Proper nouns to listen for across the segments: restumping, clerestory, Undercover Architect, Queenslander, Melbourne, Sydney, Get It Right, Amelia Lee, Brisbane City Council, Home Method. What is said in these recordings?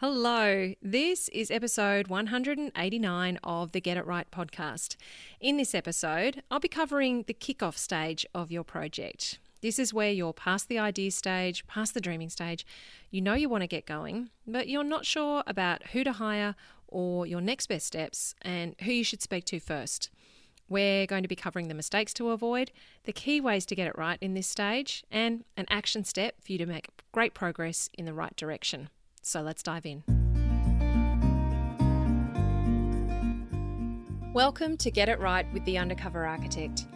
Hello, this is episode 189 of the Get It Right podcast. In this episode, I'll be covering the kickoff stage of your project. This is where you're past the idea stage, past the dreaming stage. You know you want to get going, but you're not sure about who to hire or your next best steps and who you should speak to first. We're going to be covering the mistakes to avoid, the key ways to get it right in this stage, and an action step for you to make great progress in the right direction. So let's dive in. Welcome to Get It Right with the Undercover Architect.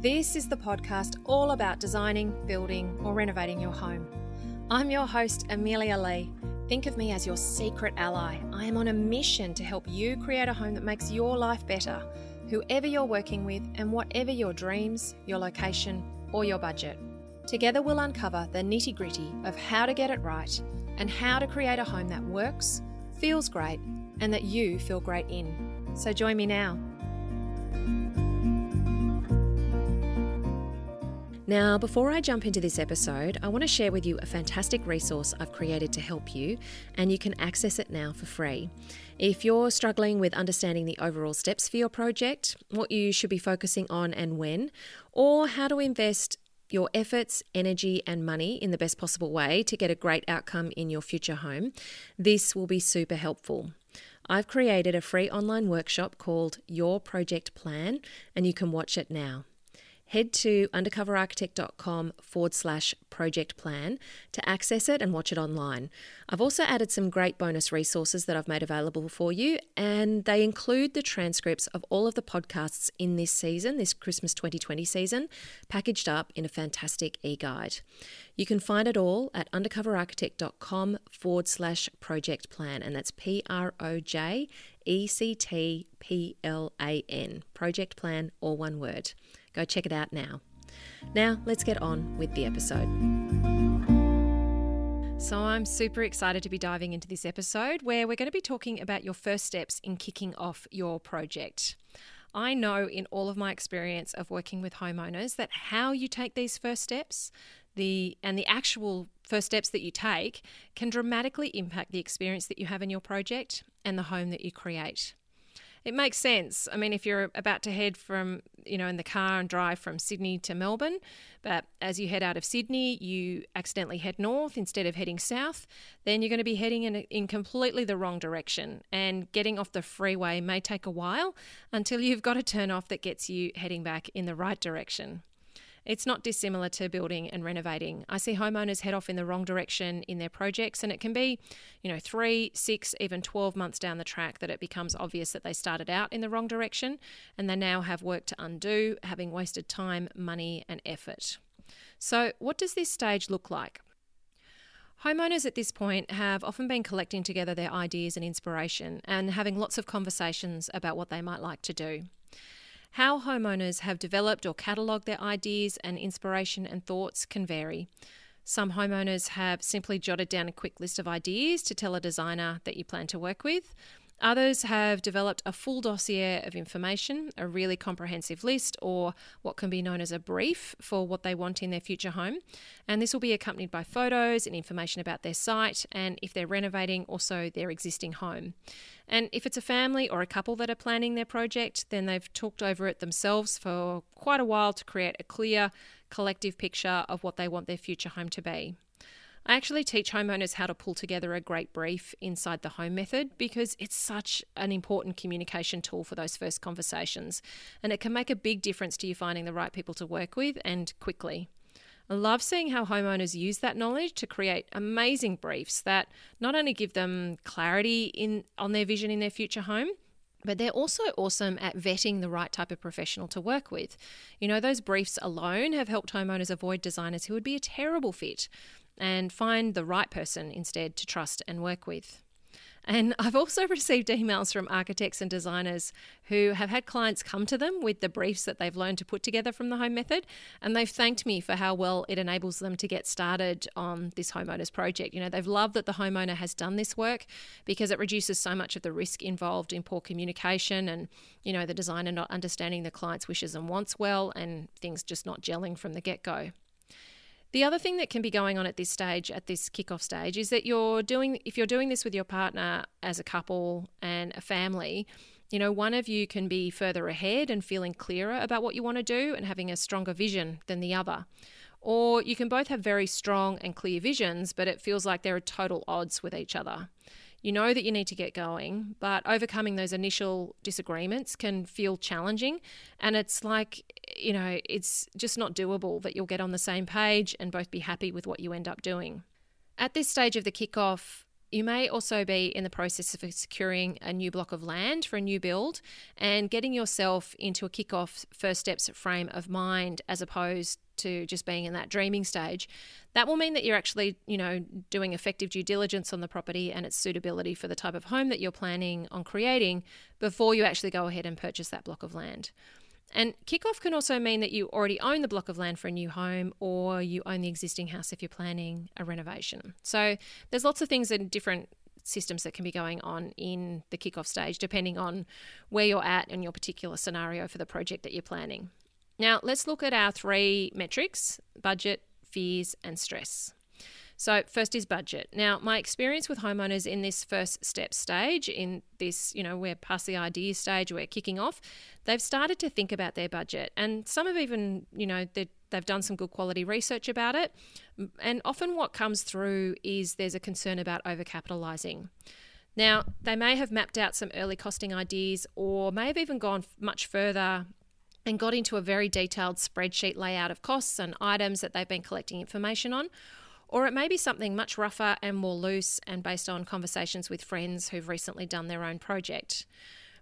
This is the podcast all about designing, building, or renovating your home. I'm your host, Amelia Lee. Think of me as your secret ally. I am on a mission to help you create a home that makes your life better, whoever you're working with and whatever your dreams, your location, or your budget. Together we'll uncover the nitty-gritty of how to get it right and how to create a home that works, feels great, and that you feel great in. So join me now. Now, before I jump into this episode, I want to share with you a fantastic resource I've created to help you, and you can access it now for free. If you're struggling with understanding the overall steps for your project, what you should be focusing on and when, or how to invest your efforts, energy, and money in the best possible way to get a great outcome in your future home, this will be super helpful. I've created a free online workshop called Your Project Plan, and you can watch it now. Head to undercoverarchitect.com/project plan to access it and watch it online. I've also added some great bonus resources that I've made available for you, and they include the transcripts of all of the podcasts in this season, this Christmas 2020 season, packaged up in a fantastic e-guide. You can find it all at undercoverarchitect.com/project plan, and that's PROJECTPLAN, project plan, all one word. Go check it out now. Now, let's get on with the episode. So I'm super excited to be diving into this episode where we're going to be talking about your first steps in kicking off your project. I know in all of my experience of working with homeowners that how you take these first steps, the actual first steps that you take can dramatically impact the experience that you have in your project and the home that you create. It makes sense. I mean, if you're about to head from, in the car and drive from Sydney to Melbourne, but as you head out of Sydney, you accidentally head north instead of heading south, then you're going to be heading in completely the wrong direction. And getting off the freeway may take a while until you've got a turn off that gets you heading back in the right direction. It's not dissimilar to building and renovating. I see homeowners head off in the wrong direction in their projects, and it can be, 3, 6, even 12 months down the track that it becomes obvious that they started out in the wrong direction and they now have work to undo, having wasted time, money, and effort. So what does this stage look like? Homeowners at this point have often been collecting together their ideas and inspiration and having lots of conversations about what they might like to do. How homeowners have developed or catalogued their ideas and inspiration and thoughts can vary. Some homeowners have simply jotted down a quick list of ideas to tell a designer that you plan to work with. Others have developed a full dossier of information, a really comprehensive list, or what can be known as a brief for what they want in their future home. And this will be accompanied by photos and information about their site and, if they're renovating, also their existing home. And if it's a family or a couple that are planning their project, then they've talked over it themselves for quite a while to create a clear, collective picture of what they want their future home to be. I actually teach homeowners how to pull together a great brief inside the Home Method because it's such an important communication tool for those first conversations, and it can make a big difference to you finding the right people to work with and quickly. I love seeing how homeowners use that knowledge to create amazing briefs that not only give them clarity on their vision in their future home, but they're also awesome at vetting the right type of professional to work with. Those briefs alone have helped homeowners avoid designers who would be a terrible fit and find the right person instead to trust and work with. And I've also received emails from architects and designers who have had clients come to them with the briefs that they've learned to put together from the Home Method, and they've thanked me for how well it enables them to get started on this homeowner's project. They've loved that the homeowner has done this work because it reduces so much of the risk involved in poor communication and, the designer not understanding the client's wishes and wants well and things just not gelling from the get-go. The other thing that can be going on at this stage, at this kickoff stage, is that if you're doing this with your partner as a couple and a family, you know, one of you can be further ahead and feeling clearer about what you want to do and having a stronger vision than the other. Or you can both have very strong and clear visions, but it feels like they're at total odds with each other. You know that you need to get going, but overcoming those initial disagreements can feel challenging, and it's like, you know, it's just not doable that you'll get on the same page and both be happy with what you end up doing. At this stage of the kickoff, you may also be in the process of securing a new block of land for a new build and getting yourself into a kickoff first steps frame of mind as opposed to just being in that dreaming stage. That will mean that you're actually, you know, doing effective due diligence on the property and its suitability for the type of home that you're planning on creating before you actually go ahead and purchase that block of land. And kickoff can also mean that you already own the block of land for a new home, or you own the existing house if you're planning a renovation. So there's lots of things in different systems that can be going on in the kickoff stage, depending on where you're at and your particular scenario for the project that you're planning. Now let's look at our three metrics: budget, fears, and stress. So first is budget. Now, my experience with homeowners in this first step stage, in this, you know, we're past the idea stage, we're kicking off, they've started to think about their budget. And some have even, you know, they've done some good quality research about it. And often what comes through is there's a concern about overcapitalizing. Now, they may have mapped out some early costing ideas, or may have even gone much further and got into a very detailed spreadsheet layout of costs and items that they've been collecting information on. Or it may be something much rougher and more loose and based on conversations with friends who've recently done their own project.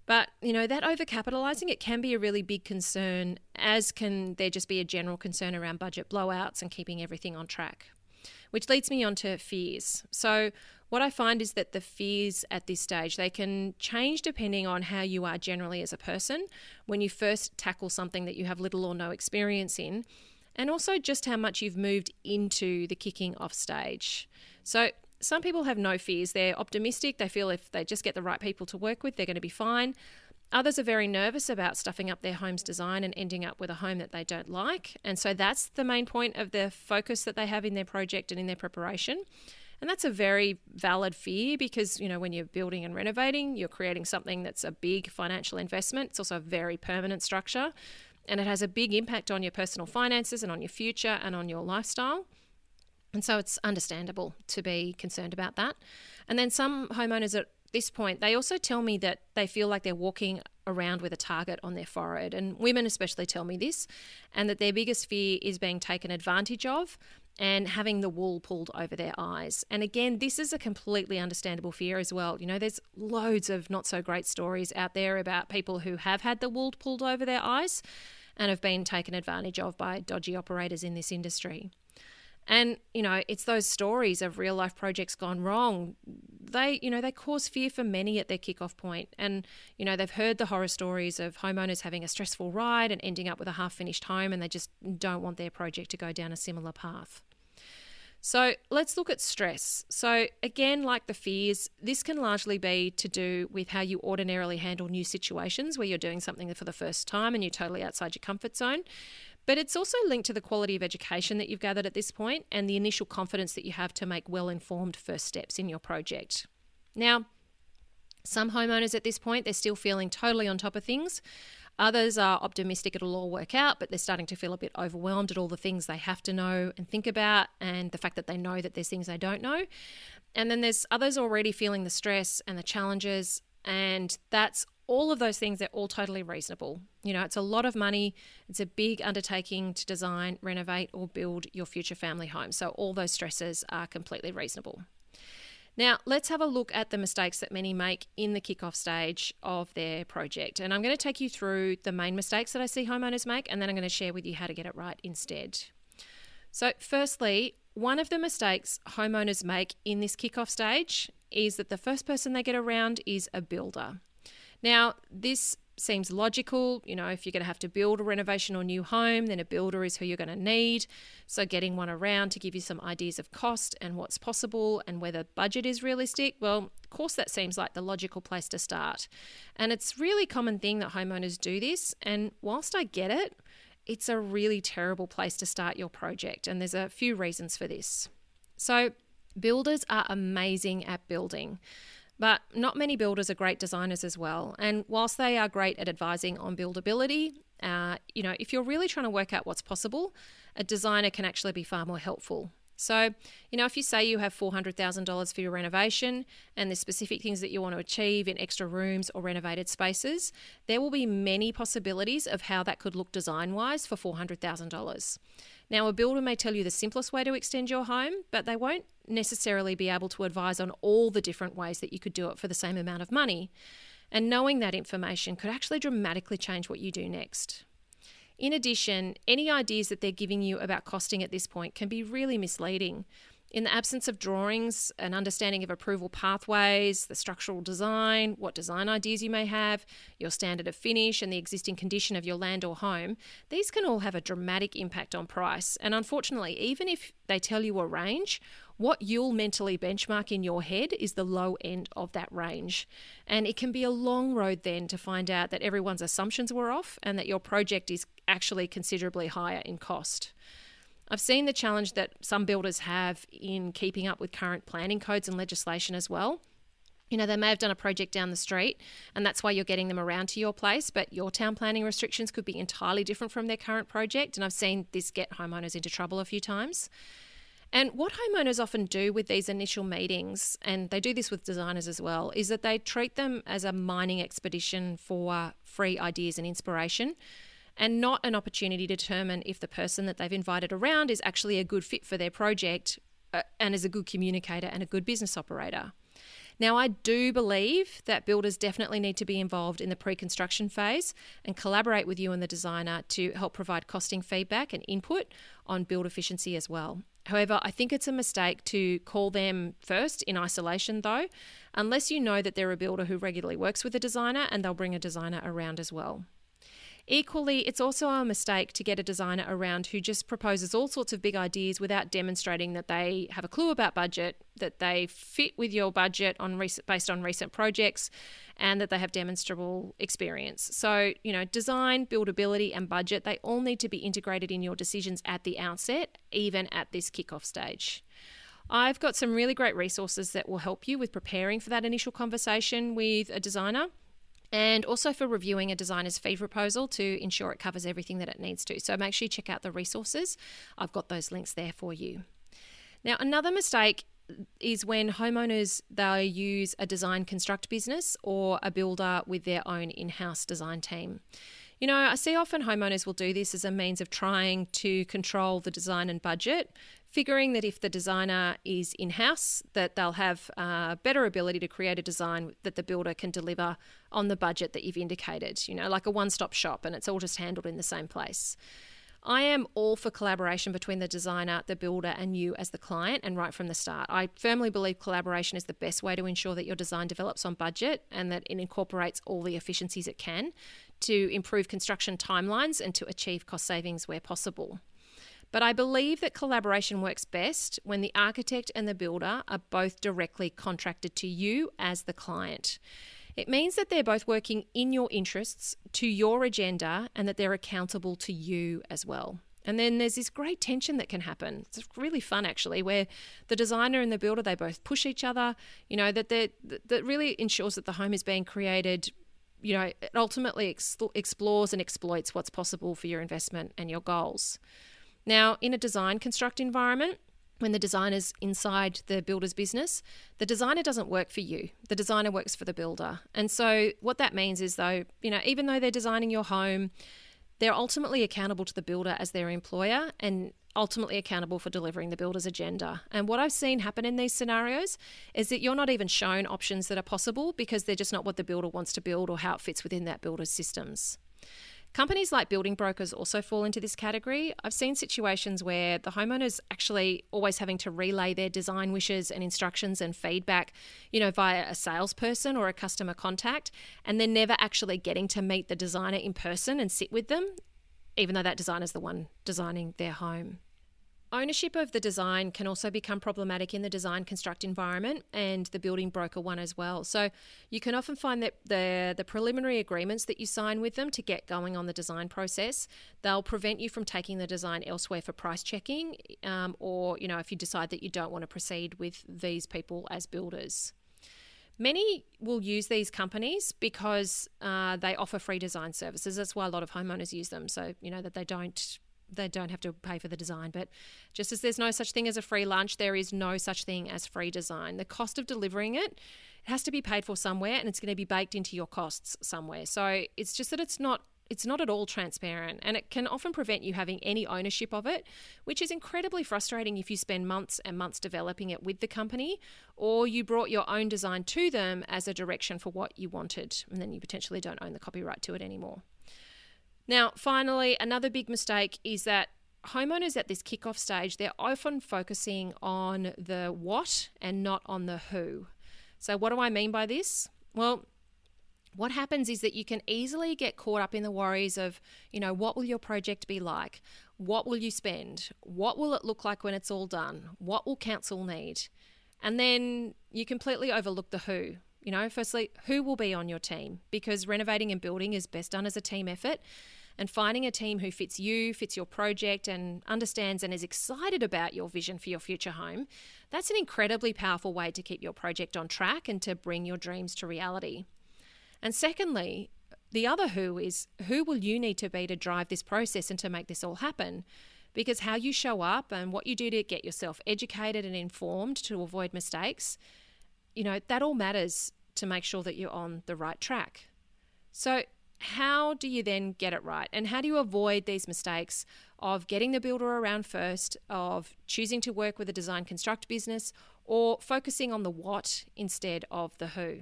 But, you know, that overcapitalizing, it can be a really big concern, as can there just be a general concern around budget blowouts and keeping everything on track. Which leads me on to fears. So what I find is that the fears at this stage, they can change depending on how you are generally as a person when you first tackle something that you have little or no experience in. And also just how much you've moved into the kicking off stage. So some people have no fears. They're optimistic. They feel if they just get the right people to work with, they're going to be fine. Others are very nervous about stuffing up their home's design and ending up with a home that they don't like. And so that's the main point of the focus that they have in their project and in their preparation. And that's a very valid fear because, you know, when you're building and renovating, you're creating something that's a big financial investment. It's also a very permanent structure. And it has a big impact on your personal finances and on your future and on your lifestyle. And so it's understandable to be concerned about that. And then some homeowners at this point, they also tell me that they feel like they're walking around with a target on their forehead. And women especially tell me this, and that their biggest fear is being taken advantage of and having the wool pulled over their eyes. And again, this is a completely understandable fear as well. You know, there's loads of not so great stories out there about people who have had the wool pulled over their eyes and have been taken advantage of by dodgy operators in this industry. And, you know, it's those stories of real life projects gone wrong. They, you know, they cause fear for many at their kickoff point. And, you know, they've heard the horror stories of homeowners having a stressful ride and ending up with a half-finished home, and they just don't want their project to go down a similar path. So let's look at stress. So again, like the fears, this can largely be to do with how you ordinarily handle new situations where you're doing something for the first time and you're totally outside your comfort zone. But it's also linked to the quality of education that you've gathered at this point and the initial confidence that you have to make well-informed first steps in your project. Now, some homeowners at this point, they're still feeling totally on top of things. Others are optimistic it'll all work out, but they're starting to feel a bit overwhelmed at all the things they have to know and think about, and the fact that they know that there's things they don't know. And then there's others already feeling the stress and the challenges, and that's all of those things. They're all totally reasonable. You know, it's a lot of money. It's a big undertaking to design, renovate, or build your future family home. So all those stresses are completely reasonable. Now, let's have a look at the mistakes that many make in the kickoff stage of their project. And I'm going to take you through the main mistakes that I see homeowners make, and then I'm going to share with you how to get it right instead. So firstly, one of the mistakes homeowners make in this kickoff stage is that the first person they get around is a builder. Now, this seems logical. You know, if you're going to have to build a renovation or new home, then a builder is who you're going to need. So getting one around to give you some ideas of cost and what's possible and whether budget is realistic, well, of course, that seems like the logical place to start. And it's really a common thing that homeowners do this. And whilst I get it, it's a really terrible place to start your project, and there's a few reasons for this. So builders are amazing at building, but not many builders are great designers as well. And whilst they are great at advising on buildability, if you're really trying to work out what's possible, a designer can actually be far more helpful. So, if you say you have $400,000 for your renovation and there's specific things that you want to achieve in extra rooms or renovated spaces, there will be many possibilities of how that could look design-wise for $400,000. Now, a builder may tell you the simplest way to extend your home, but they won't necessarily be able to advise on all the different ways that you could do it for the same amount of money. And knowing that information could actually dramatically change what you do next. In addition, any ideas that they're giving you about costing at this point can be really misleading. In the absence of drawings, an understanding of approval pathways, the structural design, what design ideas you may have, your standard of finish and the existing condition of your land or home, these can all have a dramatic impact on price. And unfortunately, even if they tell you a range, what you'll mentally benchmark in your head is the low end of that range. And it can be a long road then to find out that everyone's assumptions were off and that your project is actually considerably higher in cost. I've seen the challenge that some builders have in keeping up with current planning codes and legislation as well. They may have done a project down the street and that's why you're getting them around to your place, but your town planning restrictions could be entirely different from their current project. And I've seen this get homeowners into trouble a few times. And what homeowners often do with these initial meetings, and they do this with designers as well, is that they treat them as a mining expedition for free ideas and inspiration, and not an opportunity to determine if the person that they've invited around is actually a good fit for their project and is a good communicator and a good business operator. Now, I do believe that builders definitely need to be involved in the pre-construction phase and collaborate with you and the designer to help provide costing feedback and input on build efficiency as well. However, I think it's a mistake to call them first in isolation though, unless you know that they're a builder who regularly works with a designer and they'll bring a designer around as well. Equally, it's also a mistake to get a designer around who just proposes all sorts of big ideas without demonstrating that they have a clue about budget, that they fit with your budget based on recent projects, and that they have demonstrable experience. So, design, buildability, and budget, they all need to be integrated in your decisions at the outset, even at this kickoff stage. I've got some really great resources that will help you with preparing for that initial conversation with a designer, and also for reviewing a designer's fee proposal to ensure it covers everything that it needs to. So make sure you check out the resources. I've got those links there for you. Now, another mistake is when homeowners, they use a design construct business or a builder with their own in-house design team. I see often homeowners will do this as a means of trying to control the design and budget, figuring that if the designer is in-house, that they'll have a better ability to create a design that the builder can deliver on the budget that you've indicated, like a one-stop shop, and it's all just handled in the same place. I am all for collaboration between the designer, the builder, and you as the client, and right from the start. I firmly believe collaboration is the best way to ensure that your design develops on budget and that it incorporates all the efficiencies it can to improve construction timelines and to achieve cost savings where possible. But I believe that collaboration works best when the architect and the builder are both directly contracted to you as the client. It means that they're both working in your interests, to your agenda, and that they're accountable to you as well. And then there's this great tension that can happen. It's really fun, actually, where the designer and the builder, they both push each other, that really ensures that the home is being created. It ultimately explores and exploits what's possible for your investment and your goals. Now, in a design construct environment, when the designer's inside the builder's business, the designer doesn't work for you. The designer works for the builder. And so what that means is though, even though they're designing your home, they're ultimately accountable to the builder as their employer and ultimately accountable for delivering the builder's agenda. And what I've seen happen in these scenarios is that you're not even shown options that are possible because they're just not what the builder wants to build or how it fits within that builder's systems. Companies like building brokers also fall into this category. I've seen situations where the homeowner's actually always having to relay their design wishes and instructions and feedback, via a salesperson or a customer contact, and they're never actually getting to meet the designer in person and sit with them, even though that designer's the one designing their home. Ownership of the design can also become problematic in the design construct environment and the building broker one as well. So you can often find that the preliminary agreements that you sign with them to get going on the design process, they'll prevent you from taking the design elsewhere for price checking, or you know, if you decide that you don't want to proceed with these people as builders. Many will use these companies because they offer free design services. That's why a lot of homeowners use them. So, you know, that they don't have to pay for the design. But just as there's no such thing as a free lunch, there is no such thing as free design. The cost of delivering it has to be paid for somewhere, and it's going to be baked into your costs somewhere. So it's just that it's not at all transparent, and it can often prevent you having any ownership of it, which is incredibly frustrating if you spend months and months developing it with the company, or you brought your own design to them as a direction for what you wanted, and then you potentially don't own the copyright to it anymore. Now, finally, another big mistake is that homeowners at this kickoff stage, they're often focusing on the what and not on the who. So what do I mean by this? Well, what happens is that you can easily get caught up in the worries of, you know, what will your project be like? What will you spend? What will it look like when it's all done? What will council need? And then you completely overlook the who. You know, firstly, who will be on your team? Because renovating and building is best done as a team effort. And finding a team who fits you, fits your project, and understands and is excited about your vision for your future home, that's an incredibly powerful way to keep your project on track and to bring your dreams to reality. And secondly, the other who is, who will you need to be to drive this process and to make this all happen? Because how you show up and what you do to get yourself educated and informed to avoid mistakes, you know, that all matters to make sure that you're on the right track. So how do you then get it right? And how do you avoid these mistakes of getting the builder around first, of choosing to work with a design construct business, or focusing on the what instead of the who?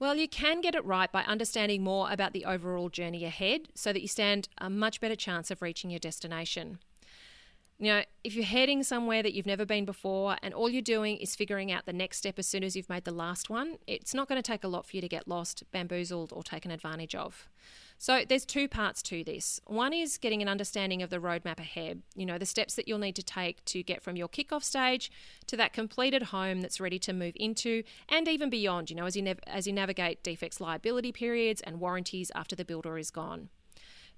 Well, you can get it right by understanding more about the overall journey ahead so that you stand a much better chance of reaching your destination. You know, if you're heading somewhere that you've never been before and all you're doing is figuring out the next step as soon as you've made the last one, it's not going to take a lot for you to get lost, bamboozled, or taken advantage of. So there's two parts to this. One is getting an understanding of the roadmap ahead, you know, the steps that you'll need to take to get from your kickoff stage to that completed home that's ready to move into and even beyond, you know, as you navigate defects liability periods and warranties after the builder is gone.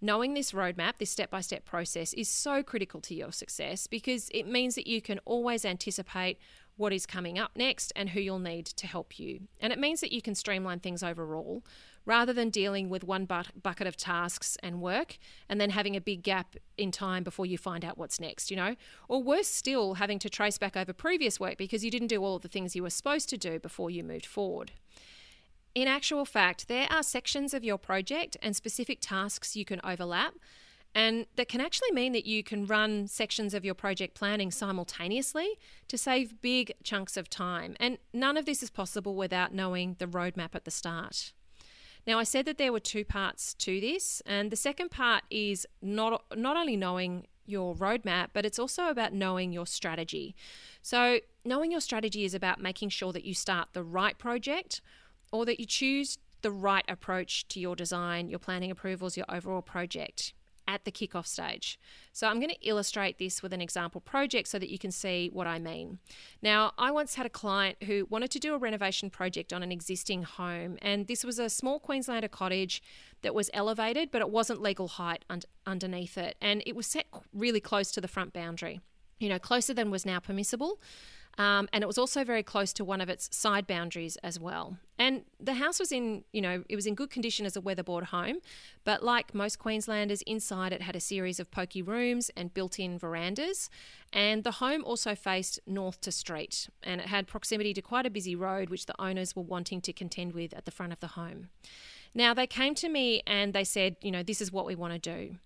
Knowing this roadmap, this step-by-step process, is so critical to your success because it means that you can always anticipate what is coming up next and who you'll need to help you. And it means that you can streamline things overall rather than dealing with one bucket of tasks and work and then having a big gap in time before you find out what's next, you know. Or worse still, having to trace back over previous work because you didn't do all of the things you were supposed to do before you moved forward. In actual fact, there are sections of your project and specific tasks you can overlap, and that can actually mean that you can run sections of your project planning simultaneously to save big chunks of time. And none of this is possible without knowing the roadmap at the start. Now, I said that there were two parts to this, and the second part is not only knowing your roadmap, but it's also about knowing your strategy. So knowing your strategy is about making sure that you start the right project, or that you choose the right approach to your design, your planning approvals, your overall project at the kickoff stage. So I'm going to illustrate this with an example project so that you can see what I mean. Now, I once had a client who wanted to do a renovation project on an existing home, and this was a small Queenslander cottage that was elevated, but it wasn't legal height underneath it, and it was set really close to the front boundary, you know, closer than was now permissible. And it was also very close to one of its side boundaries as well. And the house was in, you know, it was in good condition as a weatherboard home, but like most Queenslanders, inside it had a series of pokey rooms and built-in verandas. And the home also faced north to street, and it had proximity to quite a busy road, which the owners were wanting to contend with at the front of the home. Now, they came to me and they said, you know, this is what we want to do.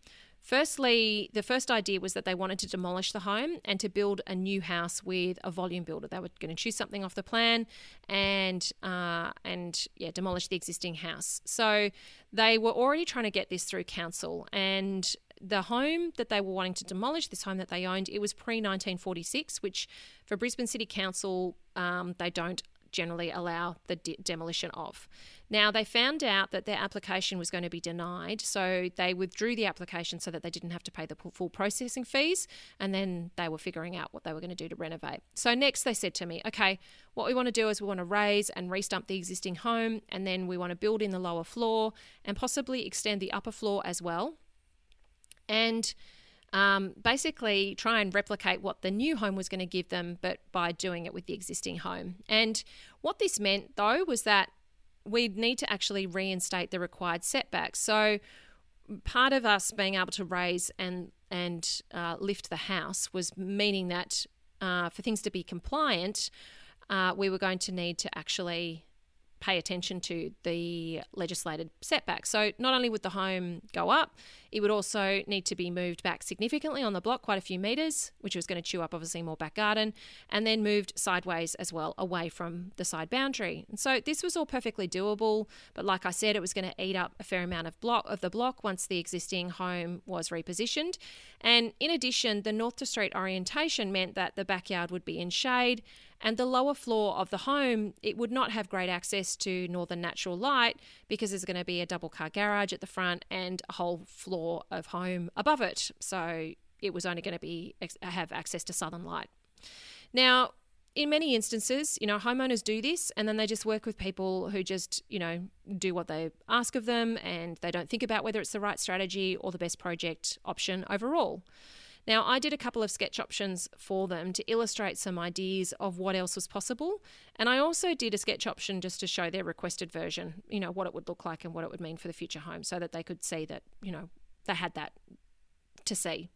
Firstly, the first idea was that they wanted to demolish the home and to build a new house with a volume builder. They were going to choose something off the plan and demolish the existing house. So they were already trying to get this through council, and the home that they were wanting to demolish, this home that they owned, it was pre-1946, which for Brisbane City Council, they don't generally allow the demolition of. Now, they found out that their application was going to be denied, so they withdrew the application so that they didn't have to pay the full processing fees, and then they were figuring out what they were going to do to renovate. So next they said to me, okay, what we want to do is we want to raise and restump the existing home, and then we want to build in the lower floor and possibly extend the upper floor as well, and basically try and replicate what the new home was going to give them, but by doing it with the existing home. And what this meant, though, was that we'd need to actually reinstate the required setbacks. So part of us being able to raise and lift the house was meaning that for things to be compliant, we were going to need to actually pay attention to the legislated setback. So not only would the home go up, it would also need to be moved back significantly on the block, quite a few metres, which was going to chew up obviously more back garden, and then moved sideways as well, away from the side boundary. And so this was all perfectly doable, but like I said, it was going to eat up a fair amount of the block once the existing home was repositioned. And in addition, the north to street orientation meant that the backyard would be in shade, and the lower floor of the home, it would not have great access to northern natural light because there's going to be a double car garage at the front and a whole floor of home above it. So it was only going to have access to southern light. Now, in many instances, homeowners do this and then they just work with people who just, do what they ask of them, and they don't think about whether it's the right strategy or the best project option overall. Now, I did a couple of sketch options for them to illustrate some ideas of what else was possible. And I also did a sketch option just to show their requested version, what it would look like and what it would mean for the future home, so that they could see that, they had that to see.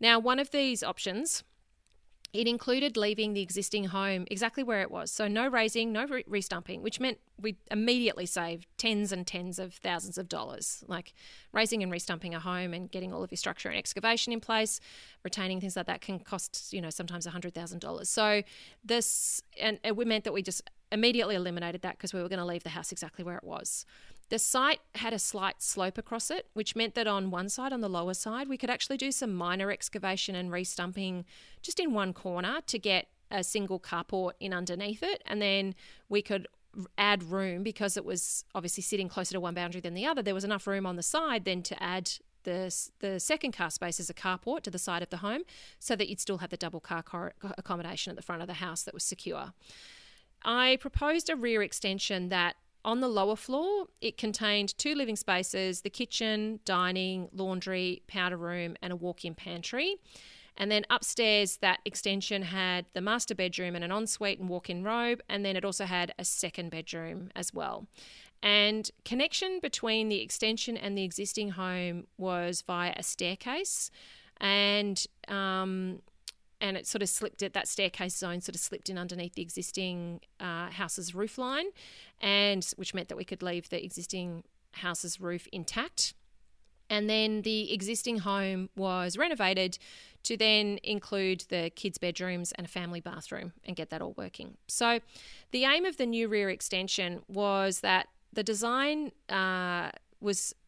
Now, one of these options, it included leaving the existing home exactly where it was. So no raising, no restumping, which meant we immediately saved tens and tens of thousands of dollars. Like raising and restumping a home and getting all of your structure and excavation in place, retaining things like that can cost, sometimes $100,000. So this, and it meant that we just immediately eliminated that because we were going to leave the house exactly where it was. The site had a slight slope across it, which meant that on one side, on the lower side, we could actually do some minor excavation and restumping just in one corner to get a single carport in underneath it, and then we could add room because it was obviously sitting closer to one boundary than the other. There was enough room on the side then to add the second car space as a carport to the side of the home, so that you'd still have the double car accommodation at the front of the house that was secure. I proposed a rear extension that on the lower floor, it contained two living spaces, the kitchen, dining, laundry, powder room, and a walk-in pantry. And then upstairs, that extension had the master bedroom and an ensuite and walk-in robe, and then it also had a second bedroom as well. And connection between the extension and the existing home was via a staircase, and it sort of slipped at that staircase zone, sort of slipped in underneath the existing house's roof line, and which meant that we could leave the existing house's roof intact. And then the existing home was renovated to then include the kids' bedrooms and a family bathroom and get that all working. So the aim of the new rear extension was that the design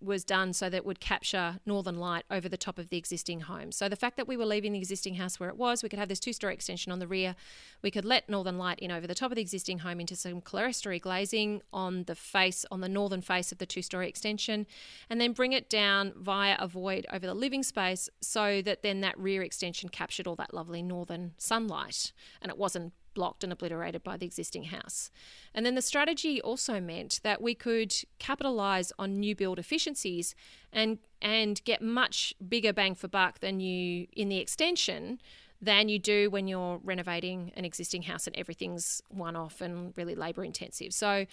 was done so that it would capture northern light over the top of the existing home. So the fact that we were leaving the existing house where it was, we could have this two-story extension on the rear, we could let northern light in over the top of the existing home into some clerestory glazing on the northern face of the two-story extension, and then bring it down via a void over the living space so that then that rear extension captured all that lovely northern sunlight and it wasn't blocked and obliterated by the existing house. And then the strategy also meant that we could capitalize on new build efficiencies and get much bigger bang for buck than you in the extension than you do when you're renovating an existing house and everything's one-off and really labor intensive. So,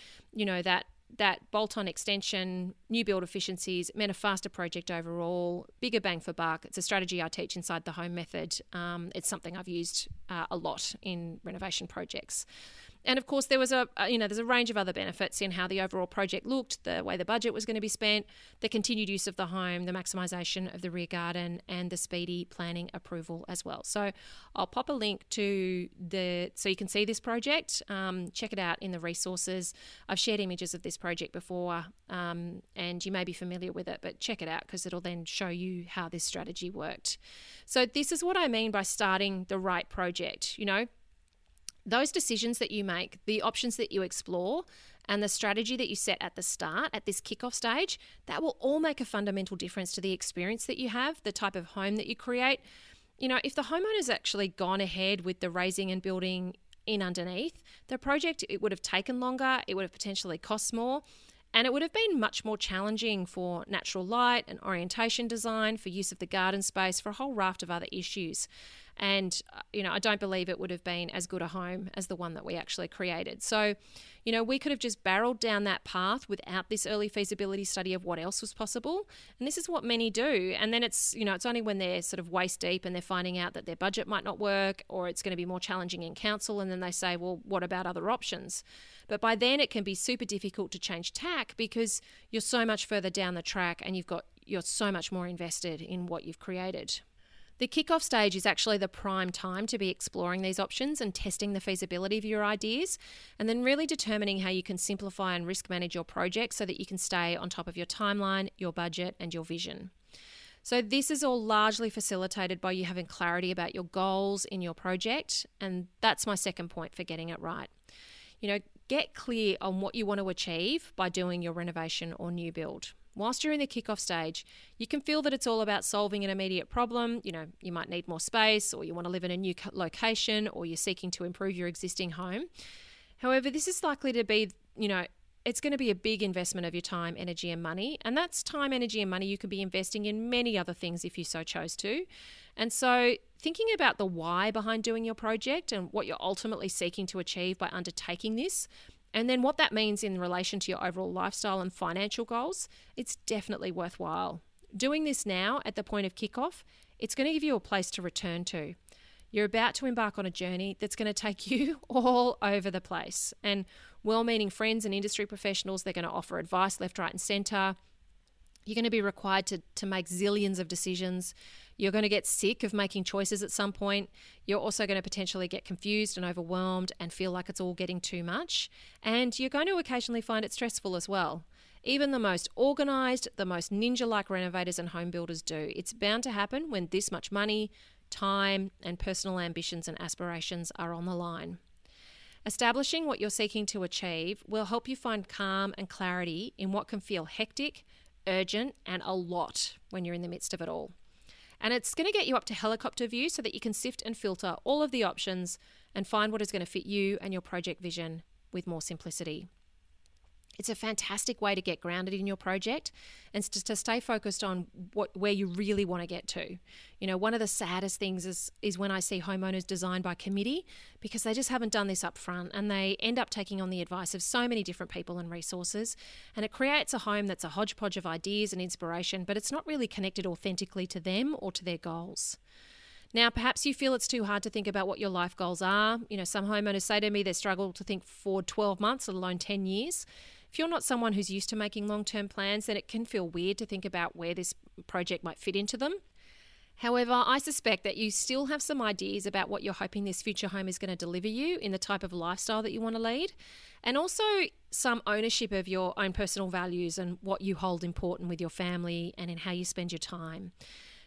that bolt-on extension, new build efficiencies, meant a faster project overall, bigger bang for buck. It's a strategy I teach inside the Home Method. It's something I've used a lot in renovation projects. And of course, there was there's a range of other benefits in how the overall project looked, the way the budget was going to be spent, the continued use of the home, the maximisation of the rear garden, and the speedy planning approval as well. So I'll pop a link so you can see this project. Check it out in the resources. I've shared images of this project before, and you may be familiar with it, but check it out because it'll then show you how this strategy worked. So this is what I mean by starting the right project. those decisions that you make, the options that you explore, and the strategy that you set at the start, at this kickoff stage, that will all make a fundamental difference to the experience that you have, the type of home that you create. You know, if the homeowner's actually gone ahead with the raising and building in underneath, the project, it would have taken longer, it would have potentially cost more, and it would have been much more challenging for natural light and orientation design, for use of the garden space, for a whole raft of other issues. And, you know, I don't believe it would have been as good a home as the one that we actually created. So, you know, we could have just barreled down that path without this early feasibility study of what else was possible. And this is what many do. And then it's, you know, it's only when they're sort of waist deep and they're finding out that their budget might not work, or it's going to be more challenging in council. And then they say, well, what about other options? But by then it can be super difficult to change tack, because you're so much further down the track and you're so much more invested in what you've created. The kickoff stage is actually the prime time to be exploring these options and testing the feasibility of your ideas, and then really determining how you can simplify and risk manage your project so that you can stay on top of your timeline, your budget, and your vision. So this is all largely facilitated by you having clarity about your goals in your project, and that's my second point for getting it right. You know, get clear on what you want to achieve by doing your renovation or new build. Whilst you're in the kickoff stage, you can feel that it's all about solving an immediate problem. You know, you might need more space, or you want to live in a new location, or you're seeking to improve your existing home. However, this is likely to be, you know, it's going to be a big investment of your time, energy, and money. And that's time, energy, and money you could be investing in many other things if you so chose to. And so thinking about the why behind doing your project and what you're ultimately seeking to achieve by undertaking this, and then what that means in relation to your overall lifestyle and financial goals, it's definitely worthwhile. Doing this now at the point of kickoff, it's going to give you a place to return to. You're about to embark on a journey that's going to take you all over the place. And well-meaning friends and industry professionals, they're going to offer advice left, right, and centre. You're going to be required to make zillions of decisions. You're going to get sick of making choices at some point. You're also going to potentially get confused and overwhelmed and feel like it's all getting too much. And you're going to occasionally find it stressful as well. Even the most organised, the most ninja-like renovators and home builders do. It's bound to happen when this much money, time, and personal ambitions and aspirations are on the line. Establishing what you're seeking to achieve will help you find calm and clarity in what can feel hectic, urgent, and a lot when you're in the midst of it all. And it's going to get you up to helicopter view so that you can sift and filter all of the options and find what is going to fit you and your project vision with more simplicity. It's a fantastic way to get grounded in your project and to stay focused on where you really want to get to. You know, one of the saddest things is when I see homeowners design by committee, because they just haven't done this up front, and they end up taking on the advice of so many different people and resources, and it creates a home that's a hodgepodge of ideas and inspiration, but it's not really connected authentically to them or to their goals. Now, perhaps you feel it's too hard to think about what your life goals are. You know, some homeowners say to me they struggle to think forward 12 months, let alone 10 years. If you're not someone who's used to making long-term plans, then it can feel weird to think about where this project might fit into them. However, I suspect that you still have some ideas about what you're hoping this future home is going to deliver you in the type of lifestyle that you want to lead, and also some ownership of your own personal values and what you hold important with your family and in how you spend your time.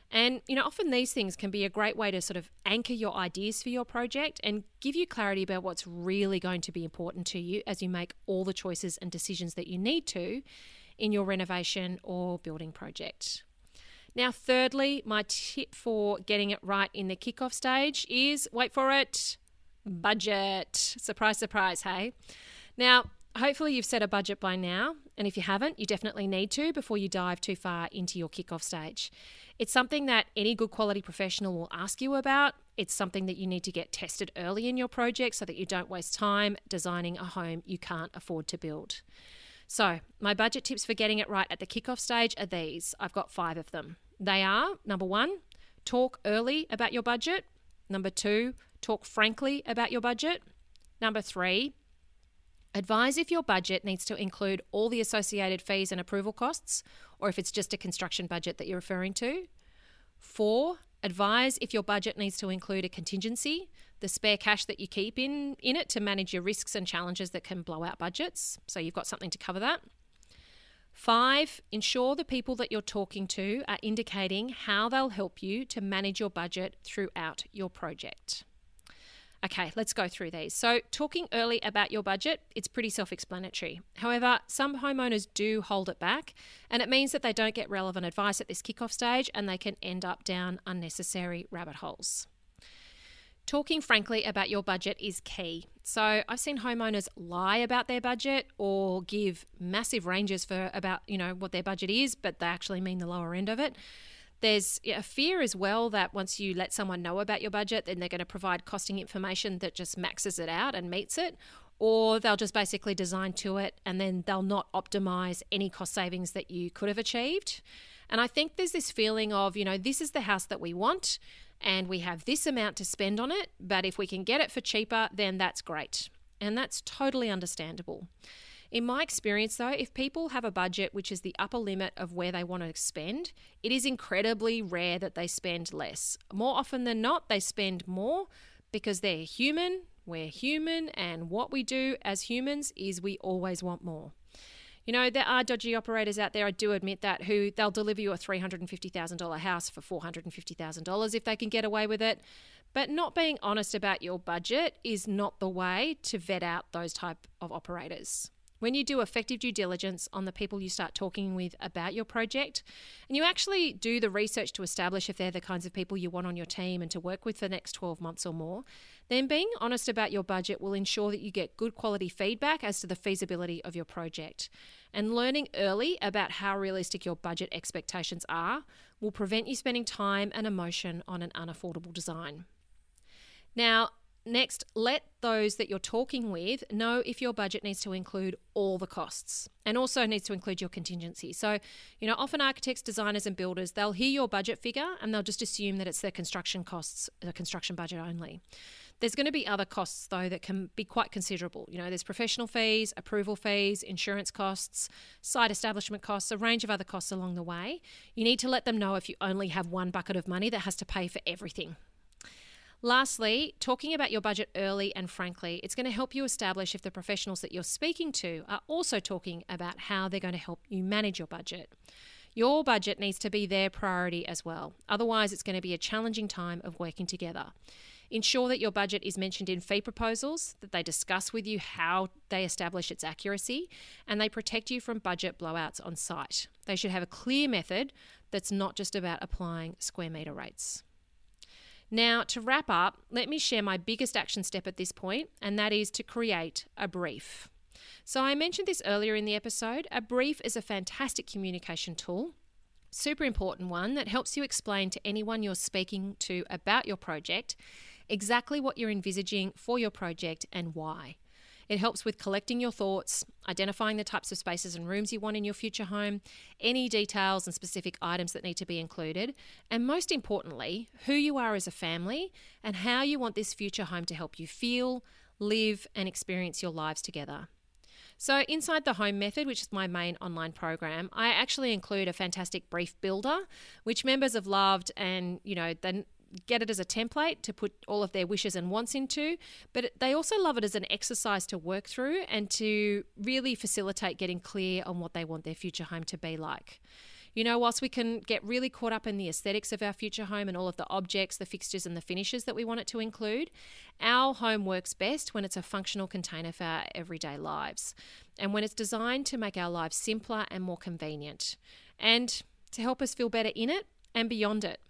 And, you know, often these things can be a great way to sort of anchor your ideas for your project and give you clarity about what's really going to be important to you as you make all the choices and decisions that you need to in your renovation or building project. Now, thirdly, my tip for getting it right in the kickoff stage is, wait for it, budget. Surprise, surprise, hey? Now, hopefully you've set a budget by now, and if you haven't, you definitely need to before you dive too far into your kickoff stage. It's something that any good quality professional will ask you about. It's something that you need to get tested early in your project so that you don't waste time designing a home you can't afford to build. So my budget tips for getting it right at the kickoff stage are these. I've got 5 of them. They are, number 1, talk early about your budget. Number 2, talk frankly about your budget. Number 3, advise if your budget needs to include all the associated fees and approval costs, or if it's just a construction budget that you're referring to. 4, advise if your budget needs to include a contingency, the spare cash that you keep in it to manage your risks and challenges that can blow out budgets, so you've got something to cover that. 5, ensure the people that you're talking to are indicating how they'll help you to manage your budget throughout your project. Okay, let's go through these. So talking early about your budget, it's pretty self-explanatory. However, some homeowners do hold it back, and it means that they don't get relevant advice at this kickoff stage and they can end up down unnecessary rabbit holes. Talking frankly about your budget is key. So I've seen homeowners lie about their budget or give massive ranges for about, what their budget is, but they actually mean the lower end of it. There's a fear as well that once you let someone know about your budget, then they're going to provide costing information that just maxes it out and meets it, or they'll just basically design to it and then they'll not optimize any cost savings that you could have achieved. And I think there's this feeling of, this is the house that we want and we have this amount to spend on it, but if we can get it for cheaper, then that's great. And that's totally understandable. In my experience though, if people have a budget which is the upper limit of where they want to spend, it is incredibly rare that they spend less. More often than not, they spend more because they're human, we're human, and what we do as humans is we always want more. There are dodgy operators out there, I do admit that, who they'll deliver you a $350,000 house for $450,000 if they can get away with it. But not being honest about your budget is not the way to vet out those type of operators. When you do effective due diligence on the people you start talking with about your project, and you actually do the research to establish if they're the kinds of people you want on your team and to work with for the next 12 months or more, then being honest about your budget will ensure that you get good quality feedback as to the feasibility of your project. And learning early about how realistic your budget expectations are will prevent you spending time and emotion on an unaffordable design. Now, next, let those that you're talking with know if your budget needs to include all the costs and also needs to include your contingency. So, often architects, designers and builders, they'll hear your budget figure and they'll just assume that it's their construction costs, the construction budget only. There's going to be other costs though that can be quite considerable. There's professional fees, approval fees, insurance costs, site establishment costs, a range of other costs along the way. You need to let them know if you only have one bucket of money that has to pay for everything. Lastly, talking about your budget early and frankly, it's going to help you establish if the professionals that you're speaking to are also talking about how they're going to help you manage your budget. Your budget needs to be their priority as well. Otherwise, it's going to be a challenging time of working together. Ensure that your budget is mentioned in fee proposals, that they discuss with you how they establish its accuracy, and they protect you from budget blowouts on site. They should have a clear method that's not just about applying square metre rates. Now, to wrap up, let me share my biggest action step at this point, and that is to create a brief. So I mentioned this earlier in the episode. A brief is a fantastic communication tool, super important one that helps you explain to anyone you're speaking to about your project exactly what you're envisaging for your project and why. It helps with collecting your thoughts, identifying the types of spaces and rooms you want in your future home, any details and specific items that need to be included, and most importantly, who you are as a family and how you want this future home to help you feel, live, and experience your lives together. So inside the Home Method, which is my main online program, I actually include a fantastic brief builder, which members have loved and, then get it as a template to put all of their wishes and wants into, but they also love it as an exercise to work through and to really facilitate getting clear on what they want their future home to be like. Whilst we can get really caught up in the aesthetics of our future home and all of the objects, the fixtures and the finishes that we want it to include, our home works best when it's a functional container for our everyday lives and when it's designed to make our lives simpler and more convenient and to help us feel better in it and beyond it.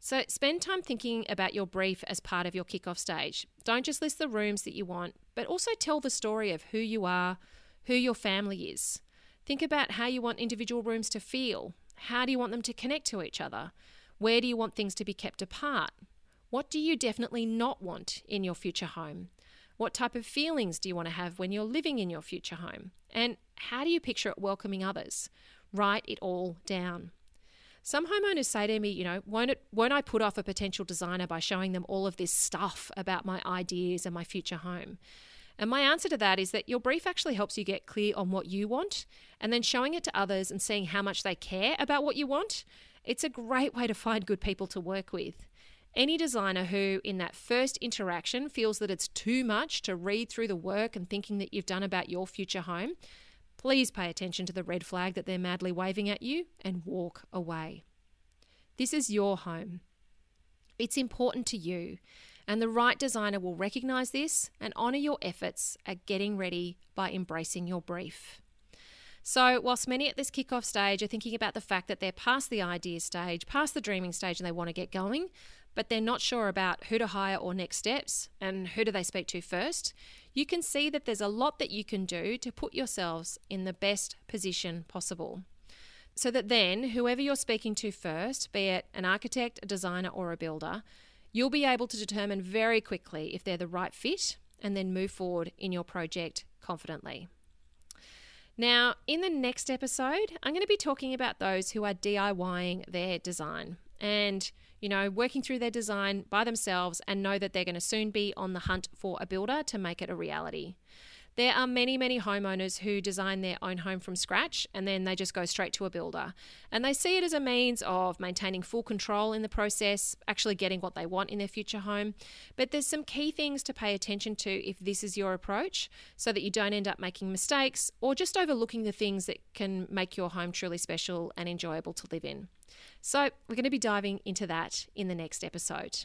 So spend time thinking about your brief as part of your kickoff stage. Don't just list the rooms that you want, but also tell the story of who you are, who your family is. Think about how you want individual rooms to feel. How do you want them to connect to each other? Where do you want things to be kept apart? What do you definitely not want in your future home? What type of feelings do you want to have when you're living in your future home? And how do you picture it welcoming others? Write it all down. Some homeowners say to me, won't I put off a potential designer by showing them all of this stuff about my ideas and my future home? And my answer to that is that your brief actually helps you get clear on what you want, and then showing it to others and seeing how much they care about what you want, it's a great way to find good people to work with. Any designer who, in that first interaction, feels that it's too much to read through the work and thinking that you've done about your future home, please pay attention to the red flag that they're madly waving at you and walk away. This is your home. It's important to you, And the right designer will recognise this and honour your efforts at getting ready by embracing your brief. So whilst many at this kickoff stage are thinking about the fact that they're past the idea stage, past the dreaming stage, and they want to get going, but they're not sure about who to hire or next steps and who do they speak to first, you can see that there's a lot that you can do to put yourselves in the best position possible, so that then whoever you're speaking to first, be it an architect, a designer or a builder, you'll be able to determine very quickly if they're the right fit and then move forward in your project confidently. Now, in the next episode, I'm going to be talking about those who are DIYing their design and, working through their design by themselves and know that they're going to soon be on the hunt for a builder to make it a reality. There are many, many homeowners who design their own home from scratch and then they just go straight to a builder. And they see it as a means of maintaining full control in the process, actually getting what they want in their future home. But there's some key things to pay attention to if this is your approach, so that you don't end up making mistakes or just overlooking the things that can make your home truly special and enjoyable to live in. So we're going to be diving into that in the next episode.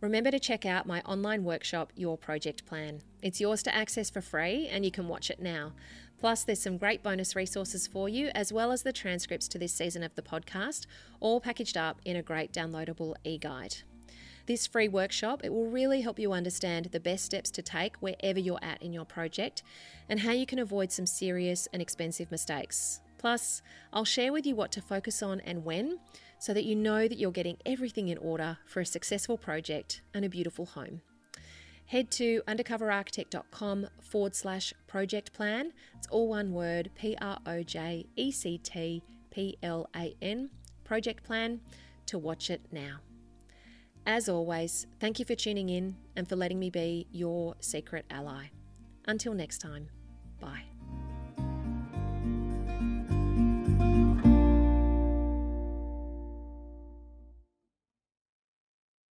Remember to check out my online workshop, Your Project Plan. It's yours to access for free and you can watch it now. Plus, there's some great bonus resources for you, as well as the transcripts to this season of the podcast, all packaged up in a great downloadable e-guide. This free workshop, it will really help you understand the best steps to take wherever you're at in your project and how you can avoid some serious and expensive mistakes. Plus, I'll share with you what to focus on and when, so that you know that you're getting everything in order for a successful project and a beautiful home. Head to undercoverarchitect.com/project plan. It's all one word, PROJECT PLAN, project plan, to watch it now. As always, thank you for tuning in and for letting me be your secret ally. Until next time, bye.